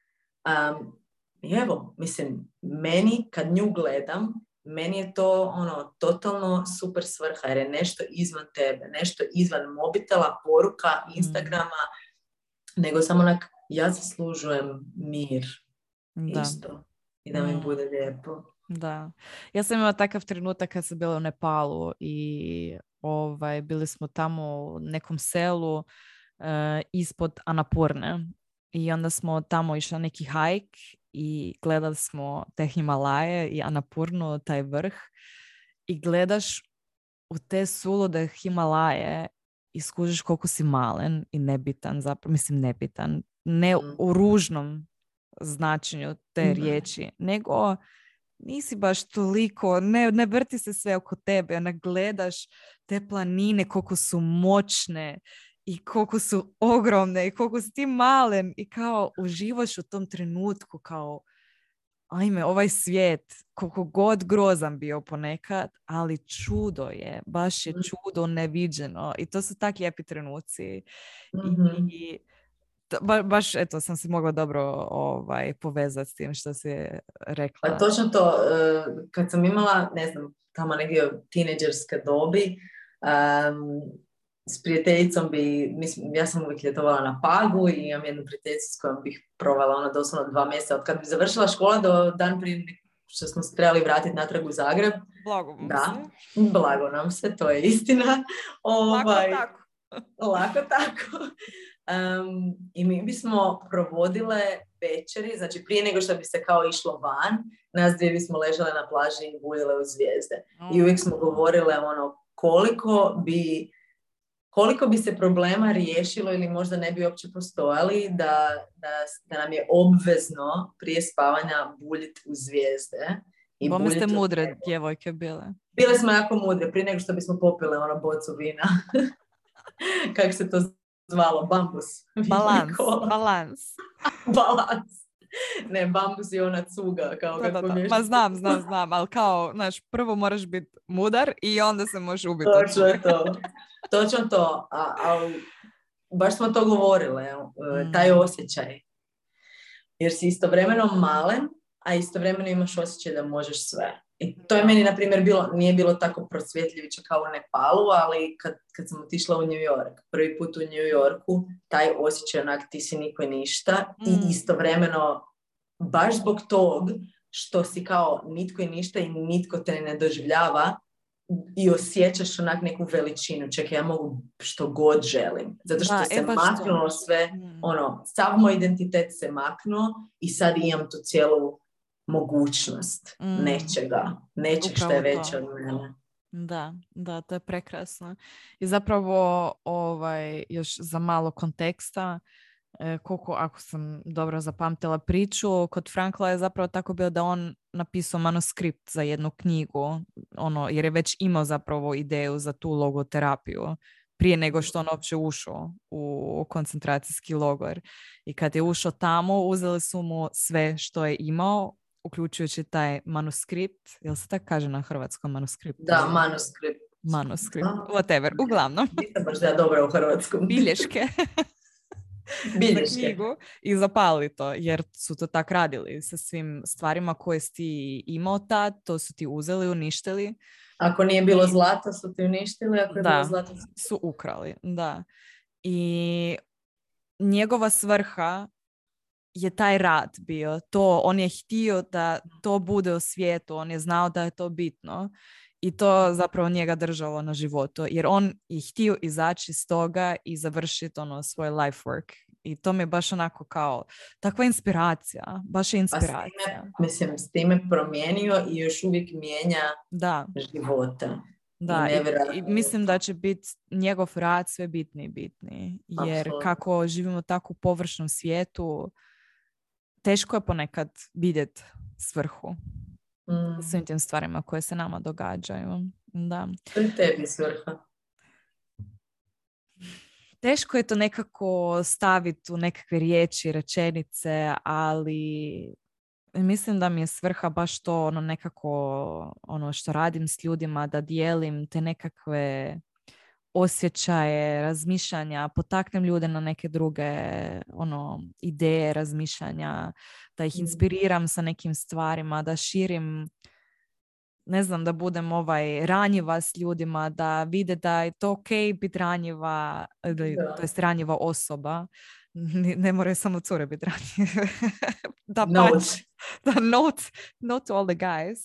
Evo, mislim, meni, kad nju gledam, meni je to, ono, totalno super svrha, jer je nešto izvan tebe, nešto izvan mobitela, poruka, Instagrama, nego samo onak, ja zaslužujem mir isto i da mi bude lijepo. Da. Ja sam imala takav trenutak kad sam bila u Nepalu i bili smo tamo u nekom selu ispod Annapurne i onda smo tamo išli neki hajk i gledali smo te Himalaje i Annapurnu, taj vrh, i gledaš u te sulude Himalaje i skužiš koliko si malen i nebitan, zapravo, mislim nebitan, ne u ružnom značenju te riječi, nego nisi baš toliko, ne vrti se sve oko tebe, ona gledaš te planine koliko su moćne i koliko su ogromne i koliko si ti malen i kao uživaš u tom trenutku kao ajme, ovaj svijet, koliko god grozan bio ponekad, ali čudo je, baš je čudo neviđeno i to su tak lijepi trenuci. Mm-hmm. I baš, eto, sam se mogla dobro povezati s tim što si rekla. A točno to, kad sam imala, ne znam, tamo negdje tinejdžerske dobi, s prijateljicom bi, mislim, ja sam uvijek ljetovala na Pagu i imam jednu prijateljicu s kojom bih provala ona doslovno 2 mjeseca. Od kad bi završila škola do dan prije što smo se trebali vratiti natrag u Zagreb. Blago nam se, to je istina. Lako tako. I mi bismo provodile večeri, znači prije nego što bi se kao išlo van, nas dvije bismo ležale na plaži i buljile u zvijezde. I uvijek smo govorile ono koliko bi se problema riješilo ili možda ne bi uopće postojali da nam je obvezno prije spavanja buljiti u zvijezde. Bome ste mudre djevojke bile. Bile smo jako mudre, prije nego što bismo popile ono bocu vina. Kako se to zvalo? Bambus. Balans. Ne, bambus je ona cuga. Kao da. Ma znam, ali kao, znaš, prvo moraš biti mudar i onda se možeš ubiti. Točno to. Ali baš smo to govorile, taj osjećaj. Jer si istovremeno malen, a istovremeno imaš osjećaj da možeš sve. I to je meni, na primjer, nije bilo tako prosvjetljujuće kao u Nepalu, ali kad sam otišla u New York, prvi put u New Yorku, taj osjećaj onak ti si niko i ništa i istovremeno baš zbog tog što si kao nitko i ništa i nitko te ne doživljava i osjećaš onak neku veličinu. Čekaj, ja mogu što god želim. Zato što se maknulo sve, ono, sav moj identitet se maknuo i sad imam tu cijelu mogućnost nečeg što je veće od mene. Da, to je prekrasno. I zapravo, još za malo konteksta, koliko, ako sam dobro zapamtila priču, kod Frankla je zapravo tako bio da on napisao manuskript za jednu knjigu, ono, jer je već imao zapravo ideju za tu logoterapiju prije nego što on uopće ušao u koncentracijski logor. I kad je ušao tamo, uzeli su mu sve što je imao, uključujući taj manuskript. Jel se tako kaže na hrvatskom manuskript? Da, manuskript. Manuskript, whatever, uglavnom. Nisam baš da dobra u hrvatskom. Bilješke. Bilješke. Knjigu i zapali to, jer su to tak radili sa svim stvarima koje si ti imao tad, to su ti uzeli, uništili. Ako nije bilo zlata su ti uništili, ako je bilo zlata su ukrali, da. I njegova svrha je taj rad bio, to, on je htio da to bude u svijetu, on je znao da je to bitno. I to zapravo njega držalo na životu, jer on je htio izaći iz toga i završiti ono svoj life work. I to mi je baš onako kao takva inspiracija, baš je inspiracija. Pa s time promijenio i još uvijek mijenja života. Da, i mislim da će biti njegov rad sve bitniji. Jer absolutno, kako živimo tako u površnom svijetu, teško je ponekad vidjeti svrhu. Svim tim stvarima koje se nama događaju. Da. To je tebi svrha. Teško je to nekako staviti u nekakve riječi, rečenice, ali mislim da mi je svrha baš to, ono, nekako ono što radim s ljudima, da dijelim te nekakve osjećaje, razmišljanja, potaknem ljude na neke druge ono, ideje, razmišljanja, da ih inspiriram sa nekim stvarima, da širim, ne znam, da budem ranjiva s ljudima, da vide da je to ok biti ranjiva, to jest ranjiva osoba. Ne moraju samo cure biti ranjive. Da, pač. Da, not all the guys.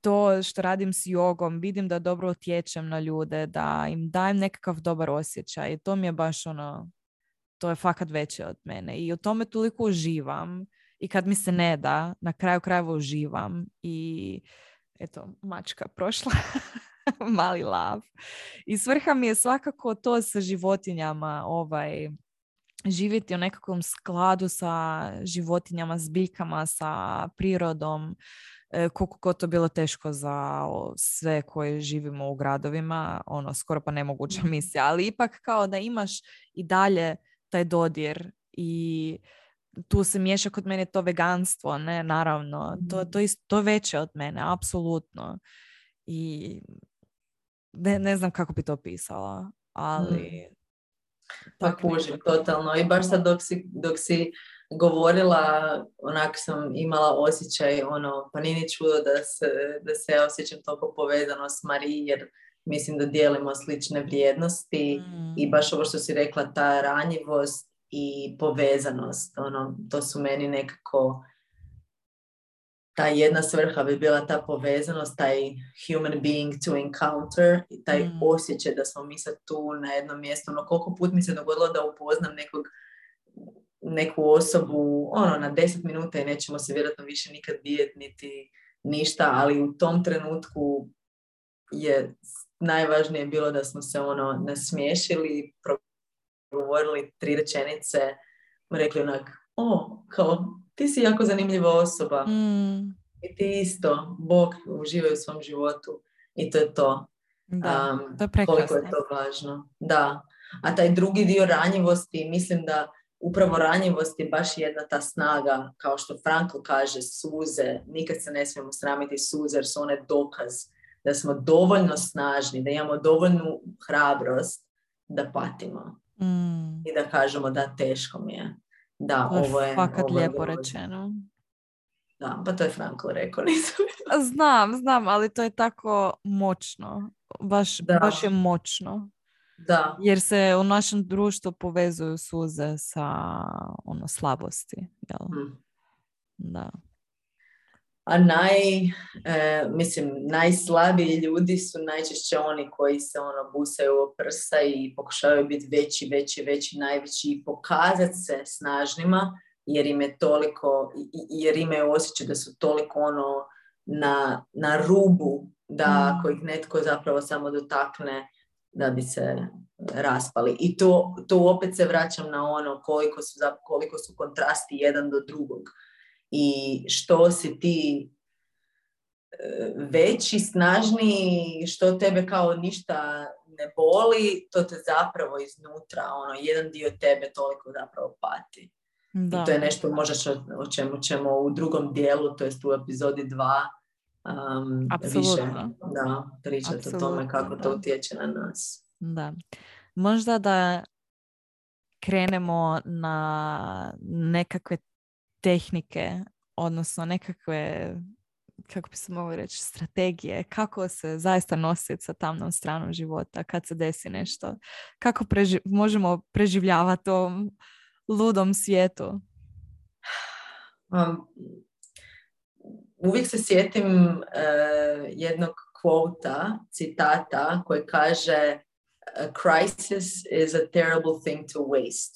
To što radim s jogom, vidim da dobro utječem na ljude, da im dajem nekakav dobar osjećaj. I to mi je baš ono, to je fakat veće od mene. I u tome toliko uživam. I kad mi se ne da, na kraju krajeva uživam. I eto, mačka prošla. Mali lav. I svrha mi je svakako to sa životinjama, živjeti u nekakvom skladu sa životinjama, s biljkama, sa prirodom. Koliko god to bilo teško za sve koji živimo u gradovima, ono, skoro pa nemoguća misija, ali ipak kao da imaš i dalje taj dodir. I tu se miješa kod mene to veganstvo, ne, naravno, to je veće od mene, apsolutno. I ne znam kako bi to pisala, ali... Pa kužim, totalno. I baš sad dok si govorila, onako sam imala osjećaj, ono, pa nije ni čudo da se ja osjećam toliko povezano s Marie, jer mislim da dijelimo slične vrijednosti i baš ovo što si rekla, ta ranjivost i povezanost, ono, to su meni nekako, ta jedna svrha bi bila ta povezanost, taj human being to encounter i taj osjećaj da smo mi sad tu na jednom mjestu. Ono, koliko put mi se dogodilo da upoznam neku osobu, ono, na 10 minuta i nećemo se vjerojatno više nikad vidjeti niti ništa, ali u tom trenutku je najvažnije bilo da smo se, ono, nasmiješili, progovorili 3 rečenice, rekli onak, kao, ti si jako zanimljiva osoba. I ti isto. Bog, uživaj u svom životu. I to je to. Da, to je prekrasno. Koliko je to važno. Da. A taj drugi dio ranjivosti, mislim da upravo ranjivost je baš jedna ta snaga, kao što Frankl kaže, suze. Nikad se ne smijemo sramiti suze, jer su one dokaz da smo dovoljno snažni, da imamo dovoljnu hrabrost da patimo. I da kažemo da teško mi je. Da, ovo je lijepo rečeno. Da, pa to je Frankl rekao, nisam. Znam, ali to je tako moćno. Baš je moćno. Da. Jer se u našem društvu povezuju suze sa ono, slabosti. Jel? Da. A najslabiji ljudi su najčešće oni koji se ono busaju u prsa i pokušavaju biti veći, najveći i pokazati se snažnima, jer im je toliko, jer imaju osjećaj da su toliko ono na rubu, da ako ih netko zapravo samo dotakne da bi se raspali. I to opet se vraćam na ono koliko su kontrasti jedan do drugog. I što si ti veći, snažniji, što tebe kao ništa ne boli, to te zapravo iznutra, ono, jedan dio tebe toliko zapravo pati. Da. I to je nešto možda o čemu ćemo u drugom dijelu, to jest u epizodi 2, više pričati o tome kako to utječe na nas. Da. Možda da krenemo na nekakve tehnike, odnosno nekakve, kako bi se moglo reći, strategije, kako se zaista nositi sa tamnom stranom života kad se desi nešto, kako možemo preživljavati to ludom svijetu. Uvijek se sjetim jednog citata koji kaže: "A crisis is a terrible thing to waste."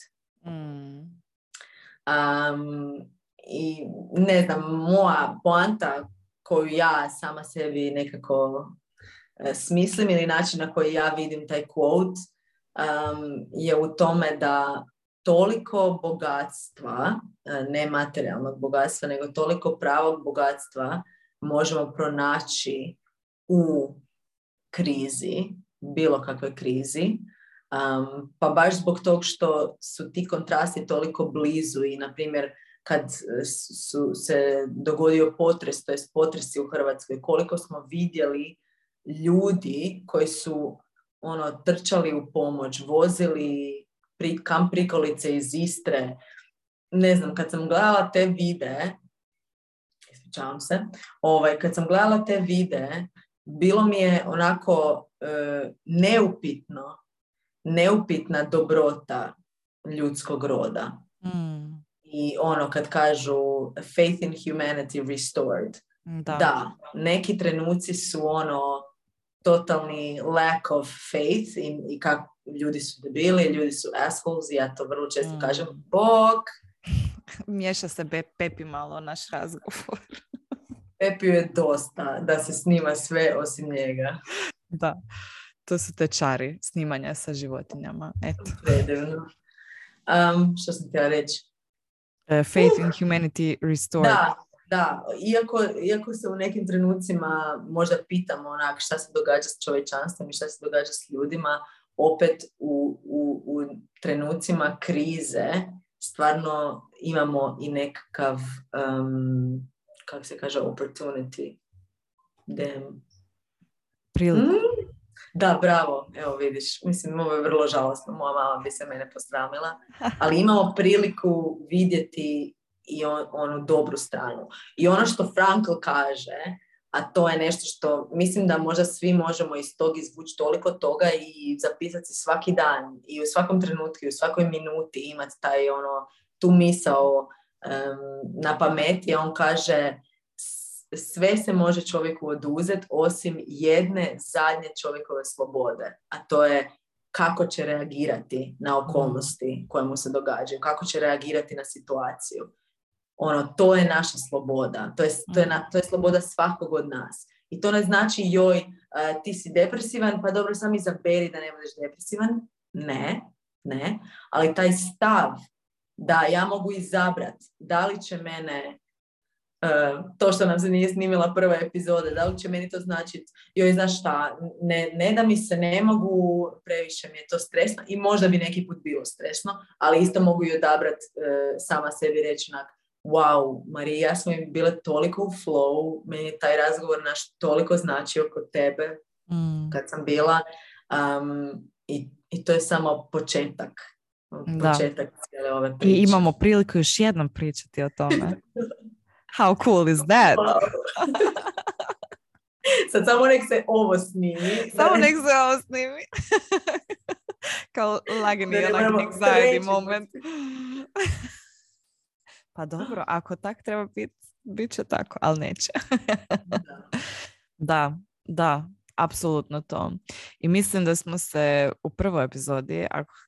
I ne znam, moja poanta koju ja sama sebi nekako smislim ili način na koji ja vidim taj quote je u tome da toliko bogatstva, ne materijalnog bogatstva, nego toliko pravog bogatstva možemo pronaći u krizi, bilo kakvoj krizi, pa baš zbog tog što su ti kontrasti toliko blizu. I na primjer, kad su se dogodio potres, to jest potresi u Hrvatskoj, koliko smo vidjeli ljudi koji su ono trčali u pomoć, vozili kam prikolice iz Istre. Ne znam, kad sam gledala te videe, bilo mi je onako neupitna dobrota ljudskog roda. I ono kad kažu faith in humanity restored. Da, neki trenuci su ono totalni lack of faith i kako ljudi su debili, ljudi su assholes, ja to vrlo često kažem. Bog! Miješa se Pepi malo naš razgovor. Pepiju je dosta da se snima sve osim njega. Da, to su te čari snimanja sa životinjama. Eto. Predivno. Što sam htjela reći? Faith in humanity restored. Da. Iako se u nekim trenucima možda pitamo onak šta se događa s čovječanstvom i šta se događa s ljudima, opet u trenucima krize stvarno imamo i nekakav kako se kaže, opportunity. Prilog. Da, bravo. Evo vidiš, mislim, ovo je vrlo žalostno. Moja mama bi se mene posramila. Ali imamo priliku vidjeti i onu dobru stranu. I ono što Frankl kaže, a to je nešto što mislim da možda svi možemo iz toga izvući toliko toga i zapisati svaki dan i u svakom trenutku i u svakoj minuti imati taj tu misao na pameti. On kaže: sve se može čovjeku oduzeti osim jedne zadnje čovjekove slobode, a to je kako će reagirati na okolnosti koje mu se događaju, kako će reagirati na situaciju. To je naša sloboda, to je sloboda svakog od nas. I to ne znači joj, ti si depresivan, pa dobro, sam izaberi da ne budeš depresivan. Ne, ali taj stav da ja mogu izabrati da li će mene to što nam se nije snimila prva epizoda, da li će meni to značiti joj, znaš šta, ne da mi se, ne mogu, previše mi je to stresno. I možda bi neki put bilo stresno, ali isto mogu i odabrati sama sebi reći onak: wow, Marija, ja smo im bile toliko u flow, meni je taj razgovor naš toliko značio kod tebe kad sam bila, i to je samo početak cijele ove priče. I imamo priliku još jednom pričati o tome. How cool is that? Sad samo nek se ovo snimi. Samo nek se ovo snimi. Kao lagani, onak anxiety moment. Pa dobro, ako tak treba biti, bit će tako, ali neće. Da, apsolutno to. I mislim da smo se u prvoj epizodi,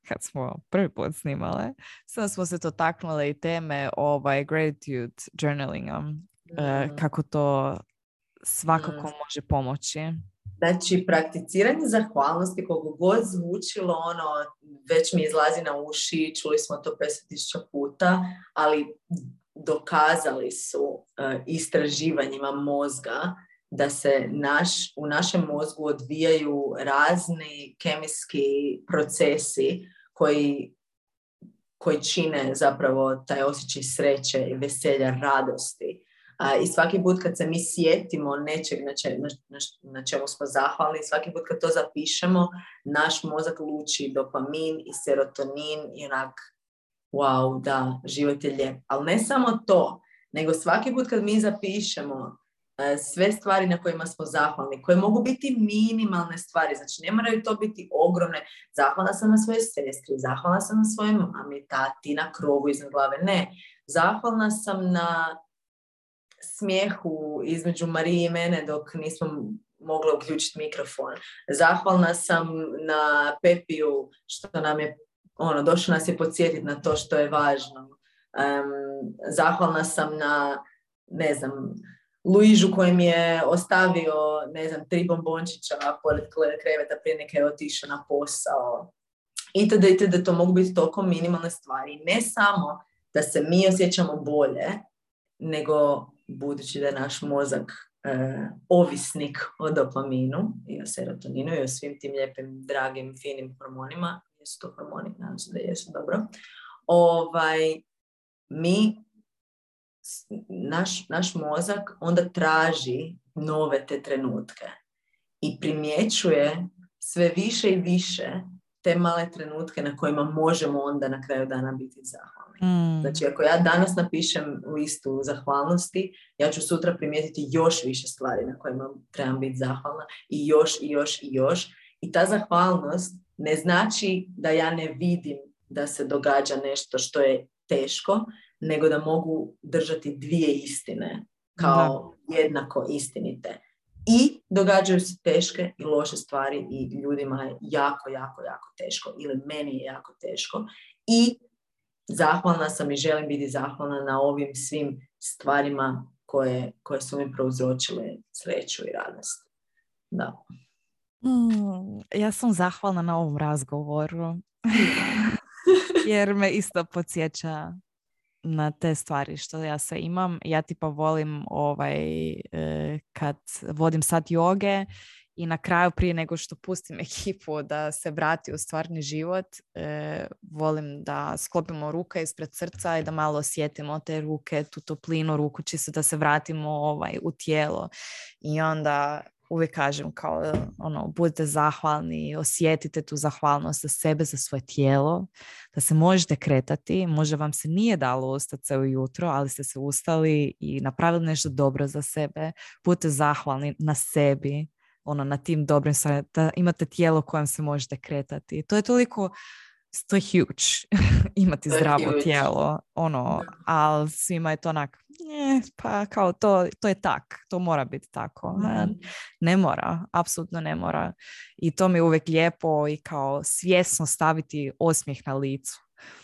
kad smo prvi put snimale, sada smo se to taknule i teme gratitude journalinga, kako to svakako može pomoći Znači, prakticiranje zahvalnosti, koliko god zvučilo, ono, već mi izlazi na uši, čuli smo to 50.000 puta, ali dokazali su istraživanjima mozga da se u našem mozgu odvijaju razni kemijski procesi koji čine zapravo taj osjećaj sreće i veselja, radosti. I svaki put kad se mi sjetimo nečeg na čemu smo zahvalni, svaki put kad to zapišemo, naš mozak luči dopamin i serotonin i onak, wow, da, život je lijep. Ali ne samo to, nego svaki put kad mi zapišemo sve stvari na kojima smo zahvalni, koje mogu biti minimalne stvari, znači ne moraju to biti ogromne, zahvalna sam na svojoj sestri, zahvalna sam na svojoj mami, tati, na krovu iznad glave, ne. Zahvalna sam na smijehu između Marije i mene dok nismo mogla uključiti mikrofon. Zahvalna sam na Pepiju što nam je, ono, došlo nas je podsjetiti na to što je važno. Zahvalna sam na, ne znam, Luižu koji mi je ostavio, ne znam, 3 bombončića pored kreveta prije neka je otišao na posao. Itd. To mogu biti toliko minimalne stvari. Ne samo da se mi osjećamo bolje, nego budući da je naš mozak ovisnik o dopaminu i o serotoninu i o svim tim lijepim, dragim, finim hormonima, jesu to hormoni, nadam se da jesu, dobro, naš mozak onda traži nove te trenutke i primjećuje sve više i više te male trenutke na kojima možemo onda na kraju dana biti zahvalni. Znači, ako ja danas napišem listu zahvalnosti, ja ću sutra primijetiti još više stvari na kojima trebam biti zahvalna i još i još i još. I ta zahvalnost ne znači da ja ne vidim da se događa nešto što je teško, nego da mogu držati dvije istine kao jednako istinite. I događaju se teške i loše stvari i ljudima je jako, jako, jako teško. Ili meni je jako teško. I zahvalna sam i želim biti zahvalna na ovim svim stvarima koje su mi prouzročile sreću i radost. Da. Ja sam zahvalna na ovom razgovoru. Jer me isto podsjeća na te stvari što ja sve imam. Ja tipa volim kad vodim sad joge i na kraju prije nego što pustim ekipu da se vrati u stvarni život, volim da sklopimo ruke ispred srca i da malo osjetimo te ruke, tu toplinu ruku, čisto da se vratimo u tijelo. I onda uvijek kažem kao, ono, budite zahvalni, osjetite tu zahvalnost za sebe, za svoje tijelo, da se možete kretati, možda vam se nije dalo ostati se ujutro, ali ste se ustali i napravili nešto dobro za sebe, budite zahvalni na sebi, ono, na tim dobrim stvarima, da imate tijelo kojem se možete kretati. To je toliko, to je huge, imati zdravo tijelo, ono, ali svima je to onak, pa kao to je tak, to mora biti tako. Ne mora, apsolutno ne mora. I to mi je uvijek lijepo i kao svjesno staviti osmijeh na licu.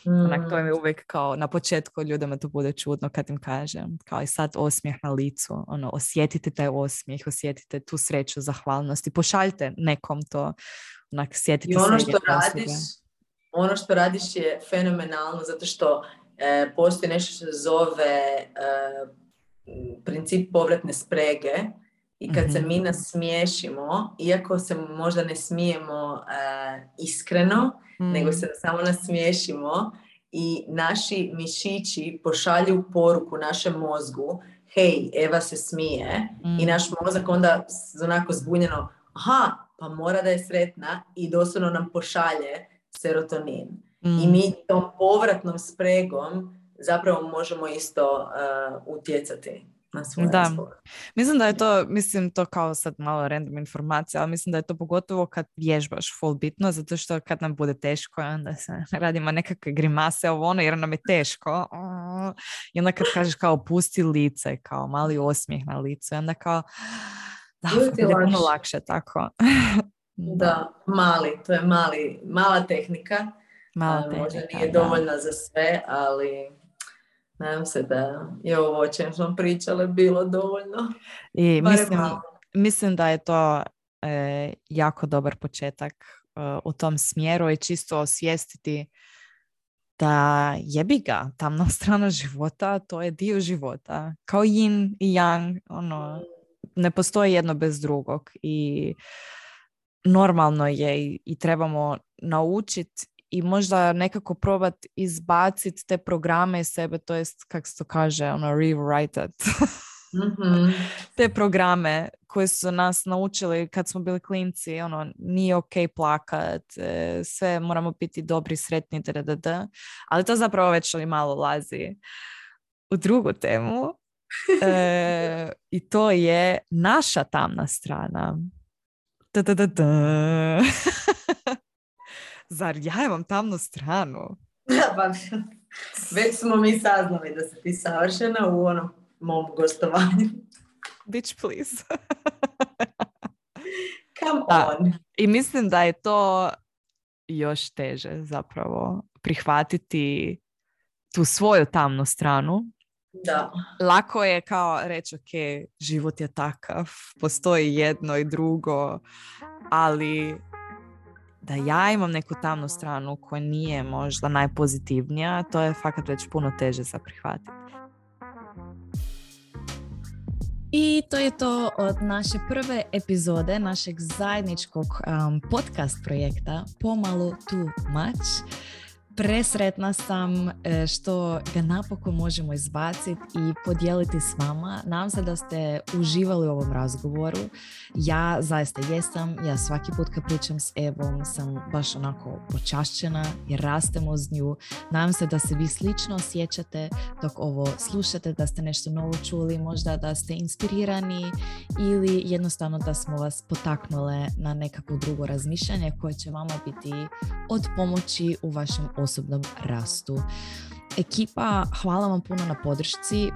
Onak, to mi je uvijek kao, na početku ljudima to bude čudno kad im kažem, kao i sad osmijeh na licu, ono, osjetite taj osmijeh, osjetite tu sreću, zahvalnost i pošaljite nekom to, onak, sjetite se. I ono što radiš, je fenomenalno zato što postoji nešto što se zove princip povratne sprege i kad se mi nasmiješimo, iako se možda ne smijemo iskreno, nego se samo nasmiješimo i naši mišići pošalju poruku našem mozgu, hej, Eva se smije, i naš mozak onda onako zbunjeno, aha, pa mora da je sretna, i doslovno nam pošalje serotonin. I mi tom povratnom spregom zapravo možemo isto utjecati na svoje razgovore. Mislim da je to, kao sad malo random informacija, ali mislim da je to pogotovo kad vježbaš full bitno, zato što kad nam bude teško, onda se radimo nekakve grimase, jer nam je teško. I onda kad kažeš kao pusti lice, kao mali osmijeh na licu, onda kao da, bude puno lakše tako. Da, mala tehnika. Možda nije dovoljna za sve, ali nadam se da je ovo o čem smo pričale bilo dovoljno. I mislim da je to jako dobar početak u tom smjeru i čisto osvijestiti da jebi ga, tamna strana života, to je dio života. Kao yin i yang, ono, ne postoji jedno bez drugog i normalno je i trebamo naučiti i možda nekako probati izbaciti te programe iz sebe, to jest, kako se to kaže, ono, rewrite it. Mm-hmm. Te programe koje su nas naučili kad smo bili klinci, ono, nije ok plakat, sve moramo biti dobri, sretni, ali to zapravo već li malo lazi u drugu temu. I to je naša tamna strana. Zar ja imam tamnu stranu? Već smo mi saznali da si ti savršena u onom mom gostovanju. Bitch, please. Come on. I mislim da je to još teže zapravo prihvatiti tu svoju tamnu stranu. Da. Lako je kao reći, ok, život je takav, postoji jedno i drugo, ali da ja imam neku tamnu stranu koja nije možda najpozitivnija, to je fakat već puno teže za prihvatiti. I to je to od naše prve epizode našeg zajedničkog podcast projekta Pomalo Too Much. Presretna sam što ga napokon možemo izbaciti i podijeliti s vama. Nadam se da ste uživali u ovom razgovoru. Ja zaista jesam. Ja svaki put kad pričam s Evom sam baš onako počašćena jer rastemo s nju. Nadam se da se vi slično osjećate dok ovo slušate, da ste nešto novo čuli, možda da ste inspirirani ili jednostavno da smo vas potaknule na nekako drugo razmišljanje koje će vama biti od pomoći u vašem osobnom rastu. Ekipa, hvala vam puno na podršci.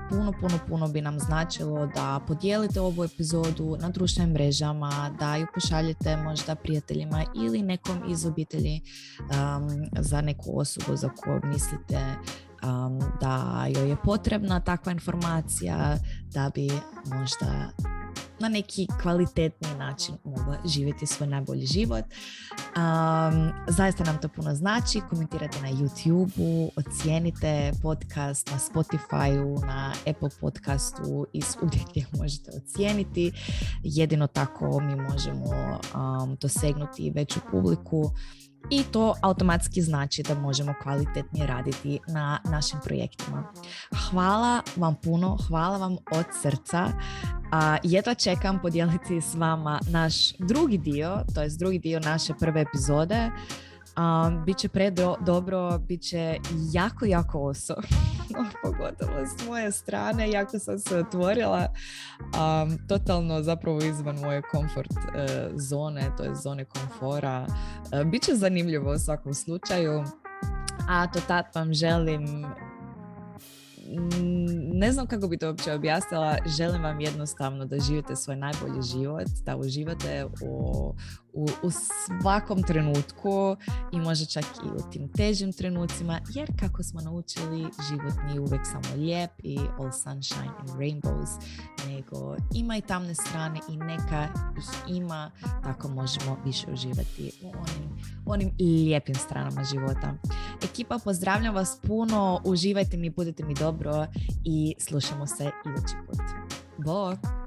Puno bi nam značilo da podijelite ovu epizodu na društvenim mrežama, da ju pošaljete možda prijateljima ili nekom iz obitelji za neku osobu za koju mislite da joj je potrebna takva informacija da bi možda na neki kvalitetni način mogla živjeti svoj najbolji život. Zaista nam to puno znači. Komentirajte na YouTube-u, ocijenite podcast na Spotify-u, na Apple podcastu i svugdje gdje možete ocijeniti. Jedino tako mi možemo dosegnuti veću publiku i to automatski znači da možemo kvalitetnije raditi na našim projektima. Hvala vam puno, hvala vam od srca. Jedva čekam podijeliti s vama naš drugi dio, to jest drugi dio naše prve epizode. Biće dobro, bit će jako osobno, pogotovo s moje strane, jako sam se otvorila, totalno zapravo izvan moje komfort zone, to je zone komfora. Bit će zanimljivo u svakom slučaju, a to tad vam želim, ne znam kako bi to uopće objasnila, želim vam jednostavno da živite svoj najbolji život, da uživate u svakom trenutku i možda čak i u tim težim trenucima, jer kako smo naučili, život nije uvijek samo lijep i all sunshine and rainbows, nego ima i tamne strane i neka ih ima, tako možemo više uživati u onim lijepim stranama života. Ekipa, pozdravljam vas puno, uživajte mi, budete mi dobro i slušamo se idući put. Bok!